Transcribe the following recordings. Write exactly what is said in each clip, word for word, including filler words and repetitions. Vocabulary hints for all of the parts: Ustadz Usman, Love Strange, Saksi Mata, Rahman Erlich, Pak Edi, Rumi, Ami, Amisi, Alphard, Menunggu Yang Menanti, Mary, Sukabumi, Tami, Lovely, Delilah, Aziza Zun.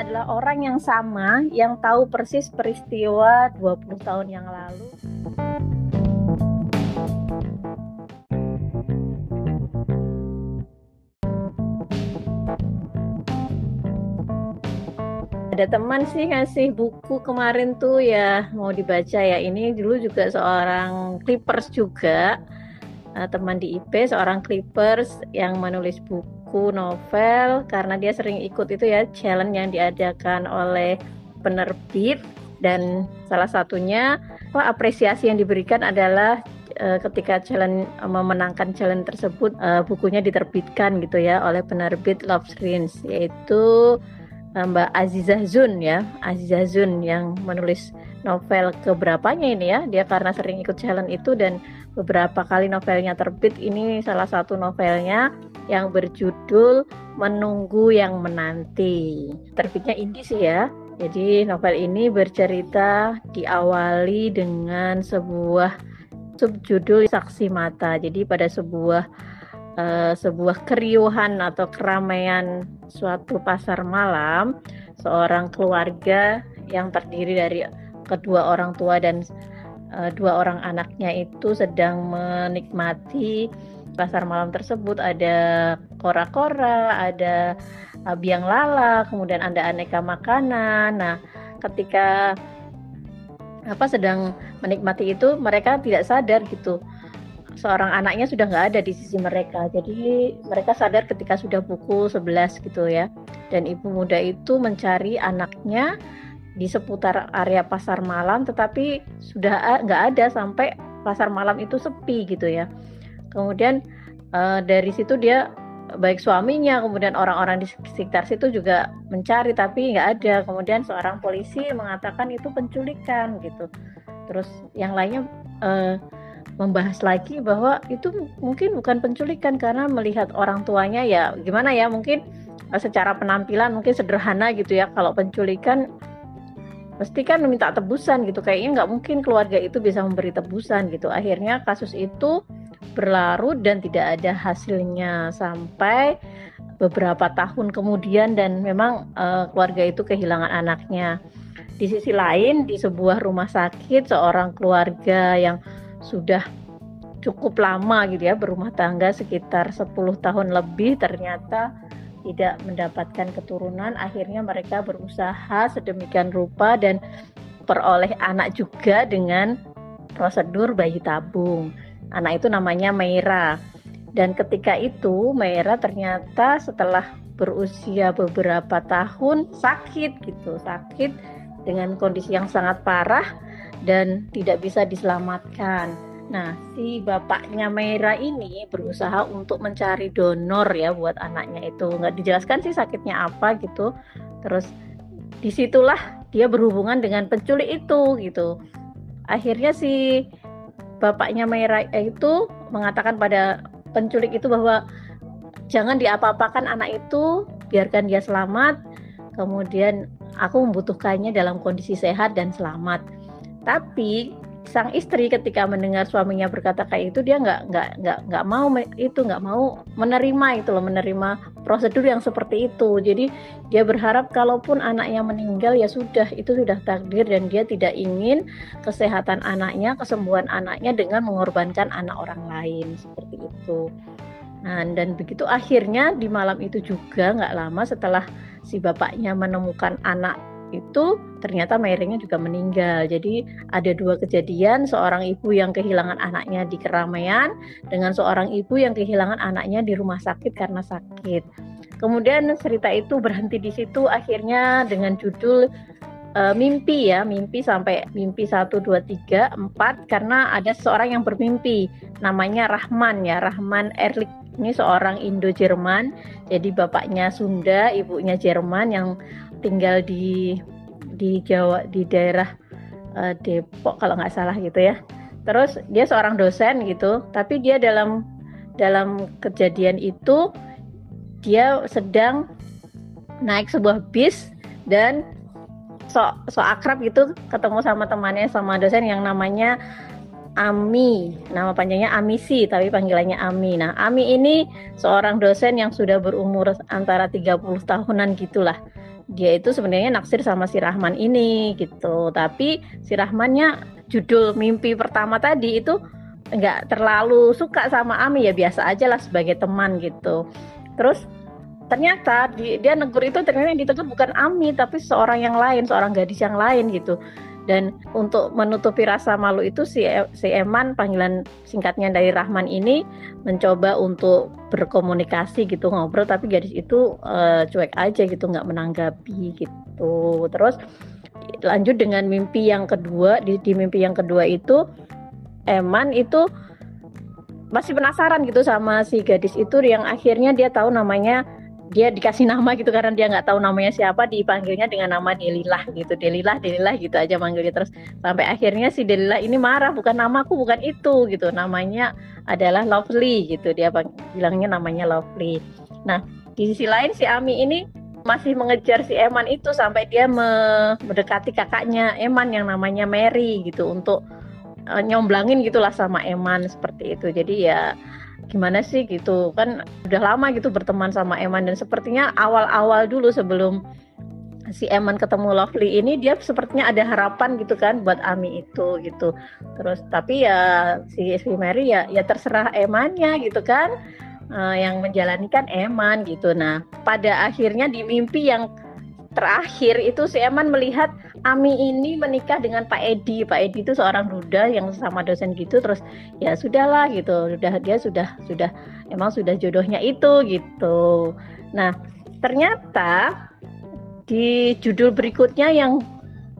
adalah orang yang sama, yang tahu persis peristiwa dua puluh tahun yang lalu. Ada teman sih ngasih buku kemarin tuh ya, mau dibaca ya. Ini dulu juga seorang Clippers juga, uh, teman di I P, seorang Clippers yang menulis buku novel karena dia sering ikut itu ya challenge yang diadakan oleh penerbit, dan salah satunya apa, apresiasi yang diberikan adalah uh, ketika challenge uh, memenangkan challenge tersebut, uh, bukunya diterbitkan gitu ya oleh penerbit Love Strange, yaitu Mbak Aziza Zun ya, Aziza Zun yang menulis novel keberapanya ini ya. Dia karena sering ikut challenge itu dan beberapa kali novelnya terbit, ini salah satu novelnya yang berjudul Menunggu Yang Menanti. Terbitnya indie sih ya. Jadi novel ini bercerita diawali dengan sebuah subjudul Saksi Mata. Jadi pada sebuah Uh, sebuah keriuhan atau keramaian suatu pasar malam, seorang keluarga yang terdiri dari kedua orang tua dan uh, dua orang anaknya itu sedang menikmati pasar malam tersebut. Ada kora-kora, ada uh, biang lala, kemudian ada aneka makanan. Nah, ketika apa sedang menikmati itu, mereka tidak sadar gitu, seorang anaknya sudah nggak ada di sisi mereka. Jadi mereka sadar ketika sudah pukul sebelas gitu ya. Dan ibu muda itu mencari anaknya di seputar area pasar malam, tetapi sudah nggak ada, sampai pasar malam itu sepi gitu ya. Kemudian uh, dari situ dia, baik suaminya, kemudian orang-orang di sekitar situ juga mencari, tapi nggak ada. Kemudian seorang polisi mengatakan itu penculikan gitu. Terus yang lainnya uh, membahas lagi bahwa itu mungkin bukan penculikan, karena melihat orang tuanya ya gimana ya, mungkin secara penampilan mungkin sederhana gitu ya. Kalau penculikan pasti kan meminta tebusan gitu, kayaknya nggak mungkin keluarga itu bisa memberi tebusan gitu. Akhirnya kasus itu berlarut dan tidak ada hasilnya sampai beberapa tahun kemudian, dan memang uh, keluarga itu kehilangan anaknya. Di sisi lain, di sebuah rumah sakit, seorang keluarga yang sudah cukup lama gitu ya berumah tangga sekitar sepuluh tahun lebih ternyata tidak mendapatkan keturunan. Akhirnya mereka berusaha sedemikian rupa dan peroleh anak juga dengan prosedur bayi tabung. Anak itu namanya Mary. Dan ketika itu Mary ternyata setelah berusia beberapa tahun sakit gitu, sakit dengan kondisi yang sangat parah dan tidak bisa diselamatkan. Nah, si bapaknya Mera ini berusaha untuk mencari donor ya buat anaknya itu. Nggak dijelaskan sih sakitnya apa gitu. Terus disitulah dia berhubungan dengan penculik itu gitu. Akhirnya si bapaknya Mera itu mengatakan pada penculik itu bahwa jangan diapa-apakan anak itu, biarkan dia selamat. Kemudian aku membutuhkannya dalam kondisi sehat dan selamat. Tapi sang istri ketika mendengar suaminya berkata kayak itu, dia nggak nggak nggak nggak mau itu nggak mau menerima itu loh, menerima prosedur yang seperti itu. Jadi dia berharap kalaupun anaknya meninggal ya sudah, itu sudah takdir, dan dia tidak ingin kesehatan anaknya, kesembuhan anaknya dengan mengorbankan anak orang lain seperti itu. Nah, dan begitu akhirnya di malam itu juga, nggak lama setelah si bapaknya menemukan anak itu, ternyata Mary-nya juga meninggal. Jadi ada dua kejadian, seorang ibu yang kehilangan anaknya di keramaian dengan seorang ibu yang kehilangan anaknya di rumah sakit karena sakit. Kemudian cerita itu berhenti di situ akhirnya dengan judul uh, mimpi ya, mimpi sampai mimpi satu, dua, tiga, empat, karena ada seorang yang bermimpi namanya Rahman ya, Rahman Erlich. Ini seorang Indo-Jerman, jadi bapaknya Sunda, ibunya Jerman, yang tinggal di di Jawa, di daerah uh, Depok kalau nggak salah gitu ya. Terus dia seorang dosen gitu, tapi dia dalam dalam kejadian itu dia sedang naik sebuah bis dan sok sok akrab gitu, ketemu sama temannya, sama dosen yang namanya Ami, nama panjangnya Amisi tapi panggilannya Ami. Nah, Ami ini seorang dosen yang sudah berumur antara tiga puluh tahunan gitulah. dia itu sebenarnya naksir sama si Rahman ini gitu, tapi si Rahmannya judul mimpi pertama tadi itu nggak terlalu suka sama Ami, ya biasa aja lah sebagai teman gitu. Terus ternyata dia negur itu, ternyata yang ditegur bukan Ami tapi seorang yang lain, seorang gadis yang lain gitu. Dan untuk menutupi rasa malu itu si, si Eman, panggilan singkatnya dari Rahman ini, mencoba untuk berkomunikasi gitu, ngobrol, tapi gadis itu uh, cuek aja gitu, nggak menanggapi gitu. Terus lanjut dengan mimpi yang kedua. Di, di mimpi yang kedua itu Eman itu masih penasaran gitu sama si gadis itu, yang akhirnya dia tahu namanya, dia dikasih nama gitu karena dia nggak tahu namanya siapa, dipanggilnya dengan nama Delilah gitu, Delilah, Delilah gitu aja manggilnya terus, sampai akhirnya si Delilah ini marah, bukan namaku, bukan itu gitu, namanya adalah Lovely gitu, dia bilangnya namanya Lovely. Nah di sisi lain si Ami ini masih mengejar si Eman itu sampai dia me- mendekati kakaknya Eman yang namanya Mary gitu, untuk uh, nyomblangin gitulah sama Eman seperti itu. Jadi ya gimana sih gitu kan, udah lama gitu berteman sama Eman, dan sepertinya awal-awal dulu sebelum si Eman ketemu Lovely ini dia sepertinya ada harapan gitu kan buat Ami itu gitu. Terus tapi ya si S P Mary ya ya terserah Emannya gitu kan, uh, yang menjalanikan Eman gitu. Nah pada akhirnya di mimpi yang terakhir itu si Eman melihat Ami ini menikah dengan Pak Edi. Pak Edi itu seorang duda yang sama dosen gitu. Terus ya sudahlah gitu, sudah dia sudah sudah emang sudah jodohnya itu gitu. Nah ternyata di judul berikutnya yang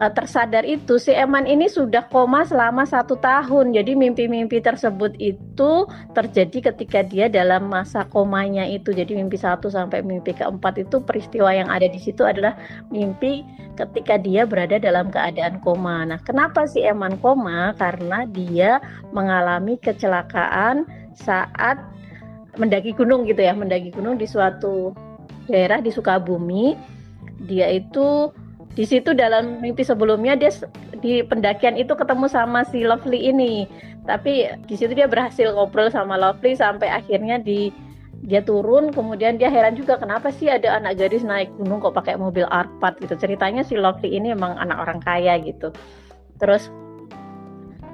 uh, tersadar itu si Eman ini sudah koma selama satu tahun. Jadi mimpi-mimpi tersebut itu terjadi ketika dia dalam masa komanya itu. Jadi mimpi satu sampai mimpi keempat itu peristiwa yang ada di situ adalah mimpi ketika dia berada dalam keadaan koma. Nah, kenapa si Eman koma? Karena dia mengalami kecelakaan saat mendaki gunung gitu ya, mendaki gunung di suatu daerah di Sukabumi. Dia itu di situ dalam mimpi sebelumnya dia di pendakian itu ketemu sama si Lovely ini. Tapi di situ dia berhasil ngobrol sama Lovely sampai akhirnya di dia turun, kemudian dia heran juga kenapa sih ada anak gadis naik gunung kok pakai mobil Arpat gitu. Ceritanya si Lovely ini emang anak orang kaya gitu. Terus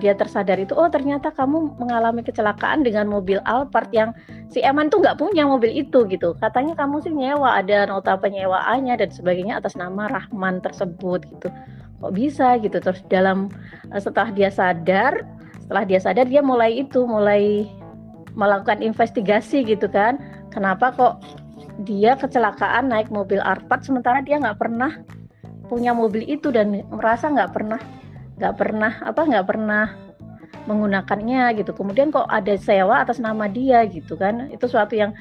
dia tersadar itu, oh ternyata kamu mengalami kecelakaan dengan mobil Alphard yang si Eman tuh nggak punya mobil itu gitu. Katanya kamu sih nyewa, ada nota penyewaannya dan sebagainya atas nama Rahman tersebut gitu. Kok bisa gitu. Terus dalam setelah dia sadar, setelah dia sadar dia mulai itu, mulai melakukan investigasi gitu kan, kenapa kok dia kecelakaan naik mobil Arpat sementara dia nggak pernah punya mobil itu dan merasa nggak pernah nggak pernah apa nggak pernah menggunakannya gitu. Kemudian kok ada sewa atas nama dia gitu kan, itu suatu yang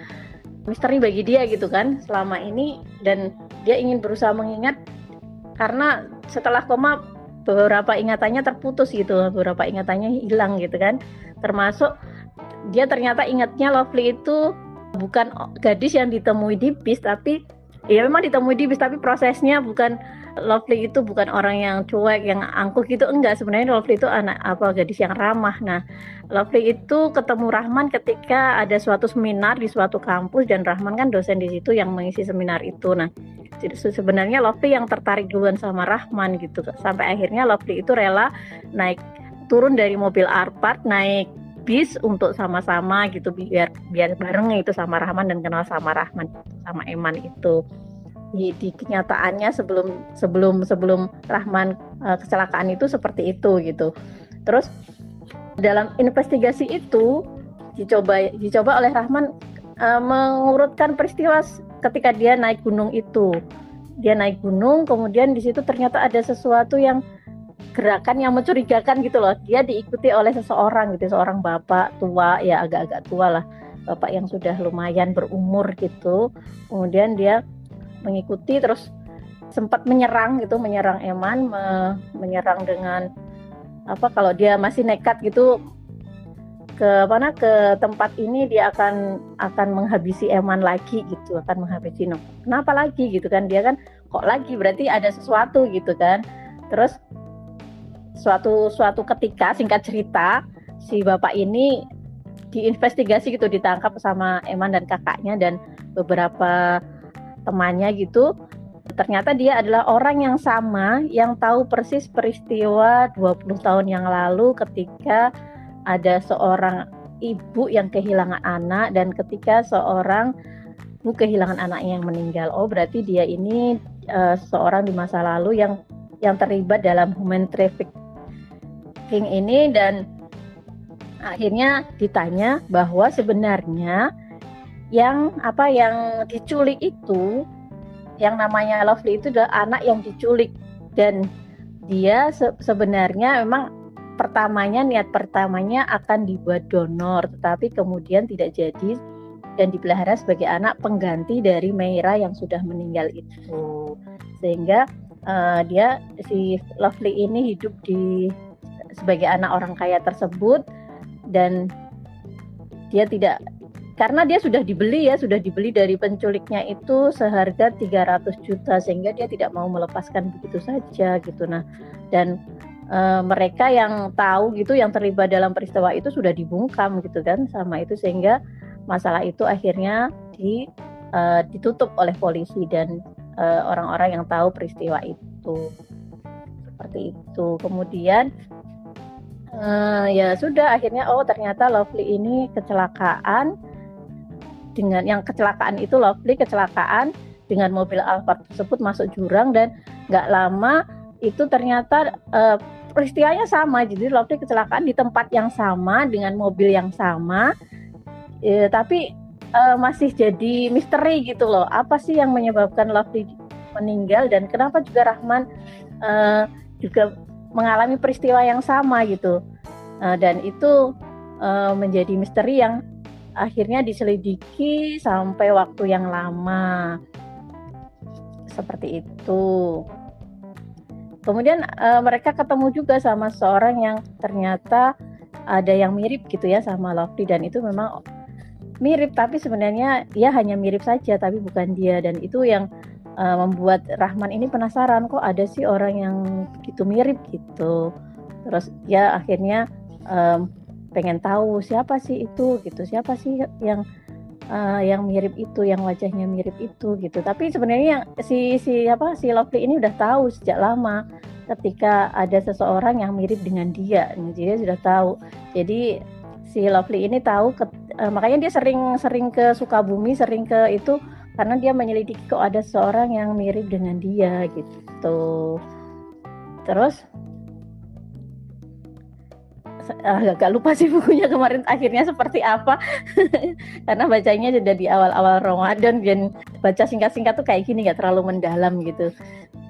misteri bagi dia gitu kan selama ini, dan dia ingin berusaha mengingat karena setelah koma beberapa ingatannya terputus gitu, beberapa ingatannya hilang gitu kan, termasuk dia ternyata ingatnya Lovely itu bukan gadis yang ditemui di bis, tapi ya memang ditemui di bis, tapi prosesnya bukan, Lovely itu bukan orang yang cuek, yang angkuh gitu, enggak. Sebenarnya Lovely itu anak apa gadis yang ramah. Nah, Lovely itu ketemu Rahman ketika ada suatu seminar di suatu kampus, dan Rahman kan dosen di situ yang mengisi seminar itu. Nah, sebenarnya Lovely yang tertarik duluan sama Rahman gitu, sampai akhirnya Lovely itu rela naik turun dari mobil Arpat naik bis untuk sama-sama gitu, biar biar bareng itu sama Rahman dan kenal sama Rahman sama Eman itu. Di, di kenyataannya sebelum sebelum sebelum Rahman uh, kecelakaan itu seperti itu gitu. Terus dalam investigasi itu dicoba dicoba oleh Rahman uh, mengurutkan peristiwa ketika dia naik gunung itu. Dia naik gunung, kemudian di situ ternyata ada sesuatu yang gerakan yang mencurigakan gitu loh. Dia diikuti oleh seseorang gitu, seorang bapak tua, ya agak-agak tua lah, bapak yang sudah lumayan berumur gitu. Kemudian dia mengikuti, terus sempat menyerang gitu, menyerang Eman, me- menyerang dengan apa, kalau dia masih nekat gitu ke mana ke tempat ini dia akan akan menghabisi Eman lagi gitu, akan menghabisi Eman. Kenapa lagi gitu kan, dia kan kok lagi, berarti ada sesuatu gitu kan. Terus Suatu suatu ketika singkat cerita si bapak ini diinvestigasi gitu, ditangkap sama Eman dan kakaknya dan beberapa temannya gitu. Ternyata dia adalah orang yang sama yang tahu persis peristiwa dua puluh tahun yang lalu ketika ada seorang ibu yang kehilangan anak dan ketika seorang ibu kehilangan anaknya yang meninggal. Oh, berarti dia ini uh, seorang di masa lalu yang yang terlibat dalam human trafficking ini, dan akhirnya ditanya bahwa sebenarnya yang apa yang diculik itu, yang namanya Lovely itu adalah anak yang diculik, dan dia se- sebenarnya memang pertamanya niat pertamanya akan dibuat donor, tetapi kemudian tidak jadi dan dipelihara sebagai anak pengganti dari Meira yang sudah meninggal itu. Sehingga uh, dia si Lovely ini hidup di sebagai anak orang kaya tersebut, dan dia tidak, karena dia sudah dibeli ya, sudah dibeli dari penculiknya itu seharga tiga ratus juta, sehingga dia tidak mau melepaskan begitu saja gitu. Nah, dan e, mereka yang tahu gitu, yang terlibat dalam peristiwa itu sudah dibungkam gitu kan sama itu, sehingga masalah itu akhirnya di, e, ditutup oleh polisi dan e, orang-orang yang tahu peristiwa itu. Seperti itu. Kemudian e, ya sudah akhirnya oh ternyata Lovely ini kecelakaan. Dengan yang kecelakaan itu Lovely kecelakaan dengan mobil Alphard tersebut masuk jurang, dan nggak lama itu ternyata e, peristiwanya sama, jadi Lovely kecelakaan di tempat yang sama dengan mobil yang sama, e, tapi e, masih jadi misteri gitu loh, apa sih yang menyebabkan Lovely meninggal dan kenapa juga Rahman e, juga mengalami peristiwa yang sama gitu, e, dan itu e, menjadi misteri yang akhirnya diselidiki sampai waktu yang lama. Seperti itu. Kemudian e, mereka ketemu juga sama seorang yang ternyata ada yang mirip gitu ya sama Lovely, dan itu memang mirip tapi sebenarnya ya hanya mirip saja tapi bukan dia, dan itu yang e, membuat Rahman ini penasaran, kok ada sih orang yang begitu mirip gitu. Terus ya akhirnya e, pengen tahu siapa sih itu gitu, siapa sih yang uh, yang mirip itu, yang wajahnya mirip itu gitu. Tapi sebenarnya yang si si apa si Lovely ini udah tahu sejak lama ketika ada seseorang yang mirip dengan dia, jadi dia sudah tahu. Jadi si Lovely ini tahu ke, uh, makanya dia sering-sering ke Sukabumi, sering ke itu karena dia menyelidiki kok ada seseorang yang mirip dengan dia gitu. Terus agak lupa sih bukunya kemarin akhirnya seperti apa karena bacanya sudah di awal-awal Ramadan dan baca singkat-singkat tuh kayak gini, nggak terlalu mendalam gitu.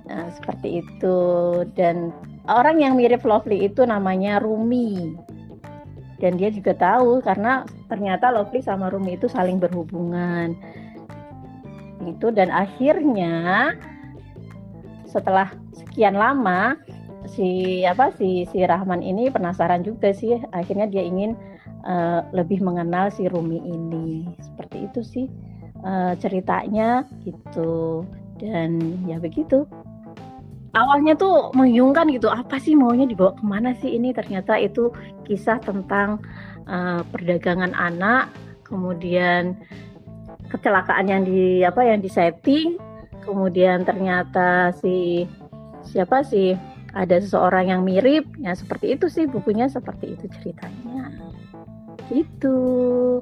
Nah, seperti itu. Dan orang yang mirip Lovely itu namanya Rumi, dan dia juga tahu karena ternyata Lovely sama Rumi itu saling berhubungan itu. Dan akhirnya setelah sekian lama si apa si si Rahman ini penasaran juga sih, akhirnya dia ingin uh, lebih mengenal si Rumi ini. Seperti itu sih uh, ceritanya gitu. Dan ya begitu, awalnya tuh membingungkan gitu, apa sih maunya dibawa kemana sih ini. Ternyata itu kisah tentang uh, perdagangan anak, kemudian kecelakaan yang di apa yang disetting, kemudian ternyata si siapa sih ada seseorang yang mirip, ya seperti itu sih bukunya, seperti itu ceritanya gitu.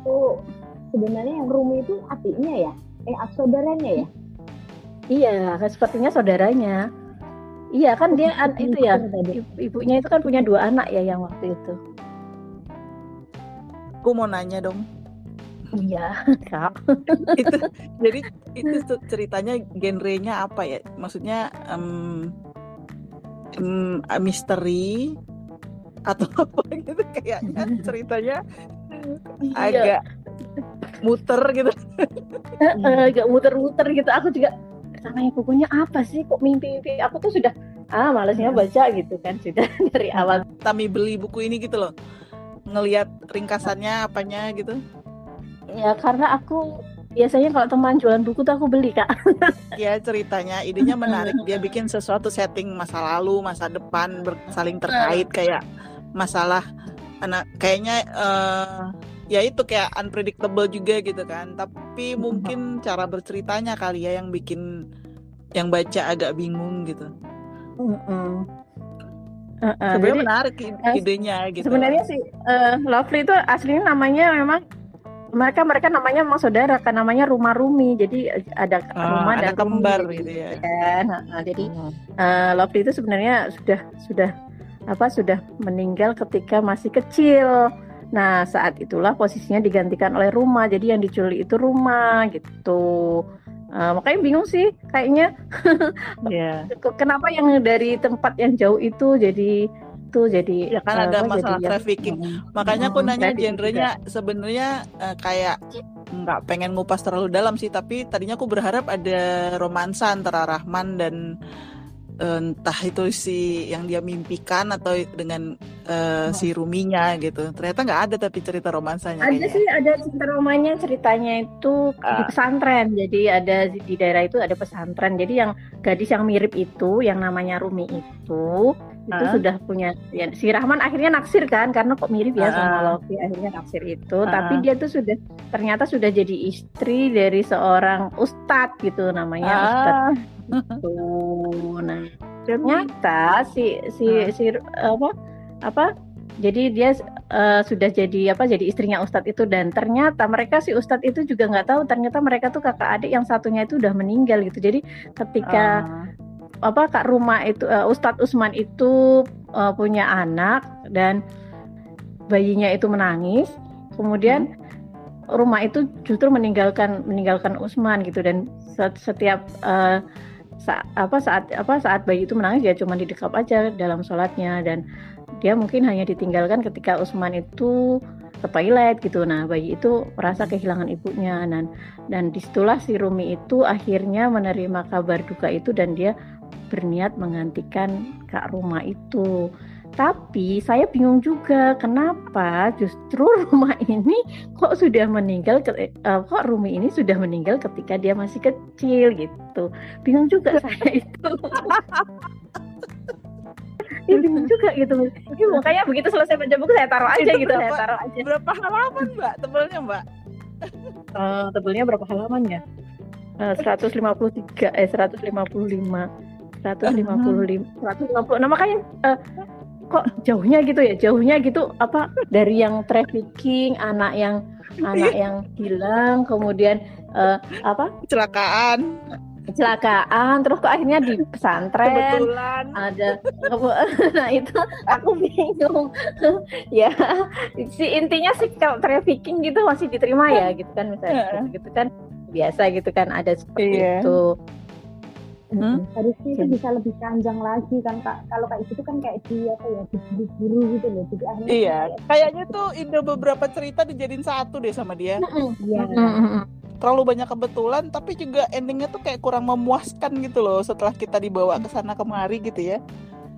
Oh, sebenarnya yang Rumi itu adiknya ya? Eh, saudaranya ya? Iya, sepertinya saudaranya. Iya kan dia an- itu ya, ibunya itu kan punya dua anak ya yang waktu itu. Aku mau nanya dong. Iya, kak. Itu jadi itu ceritanya genrenya apa ya? Maksudnya um, um, misteri atau apa gitu kayaknya ceritanya agak muter gitu. Agak muter-muter gitu. Aku juga namanya bukunya apa sih? Kok mimpi-mimpi? Aku tuh sudah ah malasnya baca gitu kan sudah dari awal. Tami beli buku ini gitu loh. Ngelihat ringkasannya apanya gitu. Ya karena aku biasanya kalau teman jualan buku tuh aku beli kak. Ya ceritanya idenya menarik, dia bikin sesuatu setting masa lalu, masa depan, ber- saling terkait kayak masalah anak kayaknya uh, ya itu kayak unpredictable juga gitu kan. Tapi mungkin cara berceritanya kali ya yang bikin yang baca agak bingung gitu. Mm-mm. Uh, uh, sebenarnya jadi, menarik idenya uh, gitu. Sebenarnya sih uh, Lovely itu aslinya namanya memang mereka mereka namanya memang saudara kan, namanya Rumah Rumi. Jadi ada uh, rumah ada dan kembar Rumi, gitu ya. Kan? Nah, nah, jadi uh, Lovely itu sebenarnya sudah sudah apa sudah meninggal ketika masih kecil. Nah, saat itulah posisinya digantikan oleh Rumah. Jadi yang diculik itu Rumah gitu. Uh, makanya bingung sih kayaknya yeah. Kenapa yang dari tempat yang jauh itu jadi tuh jadi ya kan ada masalah trafficking yang, makanya aku hmm, nanya genrenya sebenarnya uh, kayak nggak pengen ngupas terlalu dalam sih, tapi tadinya aku berharap ada romansa antara Rahman dan uh, entah itu si yang dia mimpikan atau dengan uh, oh. si Ruminya gitu, ternyata nggak ada, tapi cerita romansanya ada kayaknya. Sih ada cerita romanya, ceritanya itu uh. di pesantren, jadi ada di daerah itu ada pesantren, jadi yang gadis yang mirip itu yang namanya Rumi itu itu uh. sudah punya ya, si Rahman akhirnya naksir kan karena kok mirip ya uh. sama Lovely, akhirnya naksir itu uh. tapi dia tuh sudah ternyata sudah jadi istri dari seorang ustadz gitu namanya uh. ustadz itu. Nah ternyata si si uh. si apa apa jadi dia uh, sudah jadi apa jadi istrinya ustadz itu, dan ternyata mereka si ustadz itu juga nggak tahu ternyata mereka tuh kakak adik, yang satunya itu udah meninggal gitu. Jadi ketika uh. apa Kak Rumah itu uh, Ustadz Usman itu uh, punya anak dan bayinya itu menangis, kemudian hmm. Rumah itu justru meninggalkan meninggalkan Usman gitu, dan setiap uh, sa- apa saat apa saat bayi itu menangis dia cuma didekap aja dalam sholatnya, dan dia mungkin hanya ditinggalkan ketika Usman itu ke toilet gitu. Nah bayi itu merasa kehilangan ibunya, dan dan disitulah si Rumi itu akhirnya menerima kabar duka itu, dan dia berniat menggantikan Kak Rumah itu. Tapi saya bingung juga kenapa justru Rumah ini kok sudah meninggal ke, uh, kok Rumi ini sudah meninggal ketika dia masih kecil gitu. Bingung juga saya itu. Iya bingung juga gitu. Ini makanya begitu selesai baca buku saya taruh aja itu gitu, berapa, saya taruh aja. Berapa halaman Mbak? Tebelnya Mbak? Uh, tebelnya berapa halaman ya? Uh, seratus lima puluh tiga eh seratus lima puluh lima. seratus lima puluh lima, seratus lima puluh. Nah makanya uh, kok jauhnya gitu ya? Jauhnya gitu apa dari yang trafficking, anak yang anak yang hilang, kemudian uh, apa? Kecelakaan. kecelakaan, terus kok akhirnya di pesantren kebetulan ada nah itu aku bingung ya si intinya sih kalau trafficking gitu masih diterima ya gitu kan misalnya yeah. gitu kan biasa gitu kan ada seperti yeah. itu hmm? Harusnya itu bisa lebih panjang lagi kan Kak, kalau kayak gitu kan kayak di apa ya diburu gitu loh, jadi akhirnya iya kayak kayaknya tuh ide beberapa cerita dijadiin satu deh sama dia iya terlalu banyak kebetulan, tapi juga endingnya tuh kayak kurang memuaskan gitu loh setelah kita dibawa ke sana kemari gitu ya.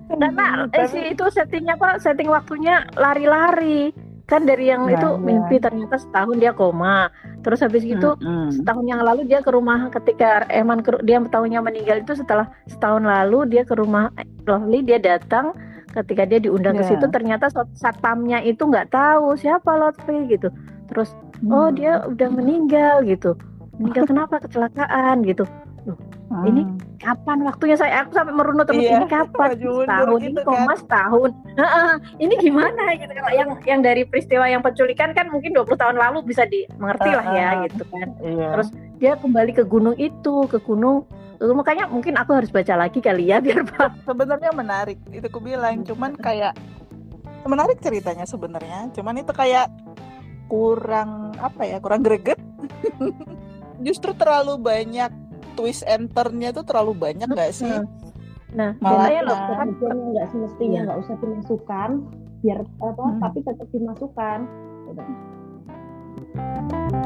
Karena eh, si itu settingnya kok setting waktunya lari-lari kan, dari yang nah, itu ya. Mimpi ternyata setahun dia koma, terus habis gitu hmm, setahun yang lalu dia ke rumah ketika Eman ke, dia tahunnya meninggal itu setelah setahun lalu dia ke rumah Lovely, dia datang ketika dia diundang yeah. ke situ ternyata satpamnya itu nggak tahu siapa Lovely gitu, terus oh hmm. dia udah meninggal gitu, meninggal kenapa kecelakaan gitu. Loh, hmm. ini kapan waktunya, saya aku sampai merunut terus iya, ini kapan setahun gitu ini koma kan? Setahun nah, ini gimana gitu. Kalau yang yang dari peristiwa yang penculikan kan mungkin dua puluh tahun lalu bisa dimengerti lah ya uh, gitu kan iya. Terus dia kembali ke gunung itu ke gunung makanya mungkin aku harus baca lagi kali ya biar sebenarnya menarik itu aku bilang, cuman kayak menarik ceritanya sebenarnya, cuman itu kayak kurang apa ya kurang greget justru terlalu banyak twist and turn-nya tuh terlalu banyak nggak sih nah malah ya loh kan nggak semestinya nggak usah dimasukkan biar apa hmm. tapi tetap dimasukkan gitu.